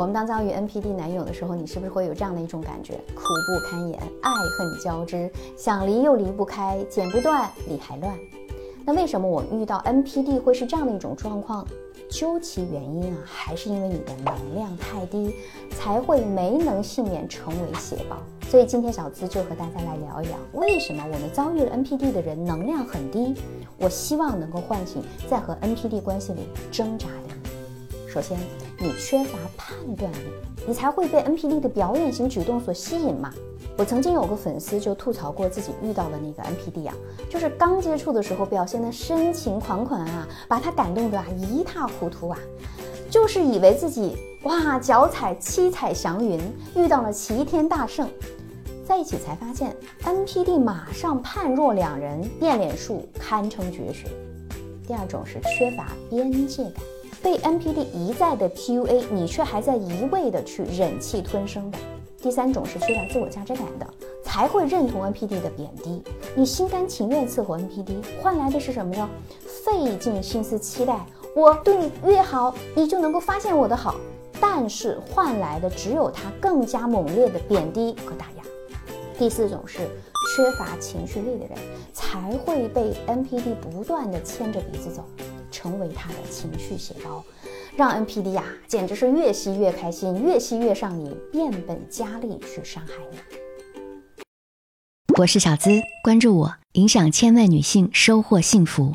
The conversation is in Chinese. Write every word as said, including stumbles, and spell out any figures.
我们当遭遇 N P D 男友的时候，你是不是会有这样的一种感觉？苦不堪言，爱恨交织，想离又离不开，剪不断，理还乱。那为什么我们遇到 N P D 会是这样的一种状况？究其原因啊，还是因为你的能量太低，才会没能幸免成为血宝。所以今天小资就和大家来聊一聊，为什么我们遭遇了 N P D 的人能量很低？我希望能够唤醒在和 N P D 关系里挣扎的你。首先，你缺乏判断力，你才会被 N P D 的表演型举动所吸引嘛。我曾经有个粉丝就吐槽过自己遇到了那个 N P D 啊，就是刚接触的时候表现的深情款款啊，把他感动得啊一塌糊涂啊，就是以为自己哇脚踩七彩祥云，遇到了齐天大圣。在一起才发现 N P D 马上判若两人，变脸术堪称绝学。第二种是缺乏边界感，被 N P D 一再的 P U A， 你却还在一味的去忍气吞声的。第三种是缺乏自我价值感的，才会认同 N P D 的贬低。你心甘情愿伺候 N P D， 换来的是什么呢？费尽心思期待，我对你越好，你就能够发现我的好，但是换来的只有他更加猛烈的贬低和打压。第四种是缺乏情绪力的人，才会被 N P D 不断的牵着鼻子走，成为他的情绪血包，让 N P D 啊简直是越吸越开心，越吸越上瘾，变本加厉去伤害你。我是小资，关注我，影响千万女性，收获幸福。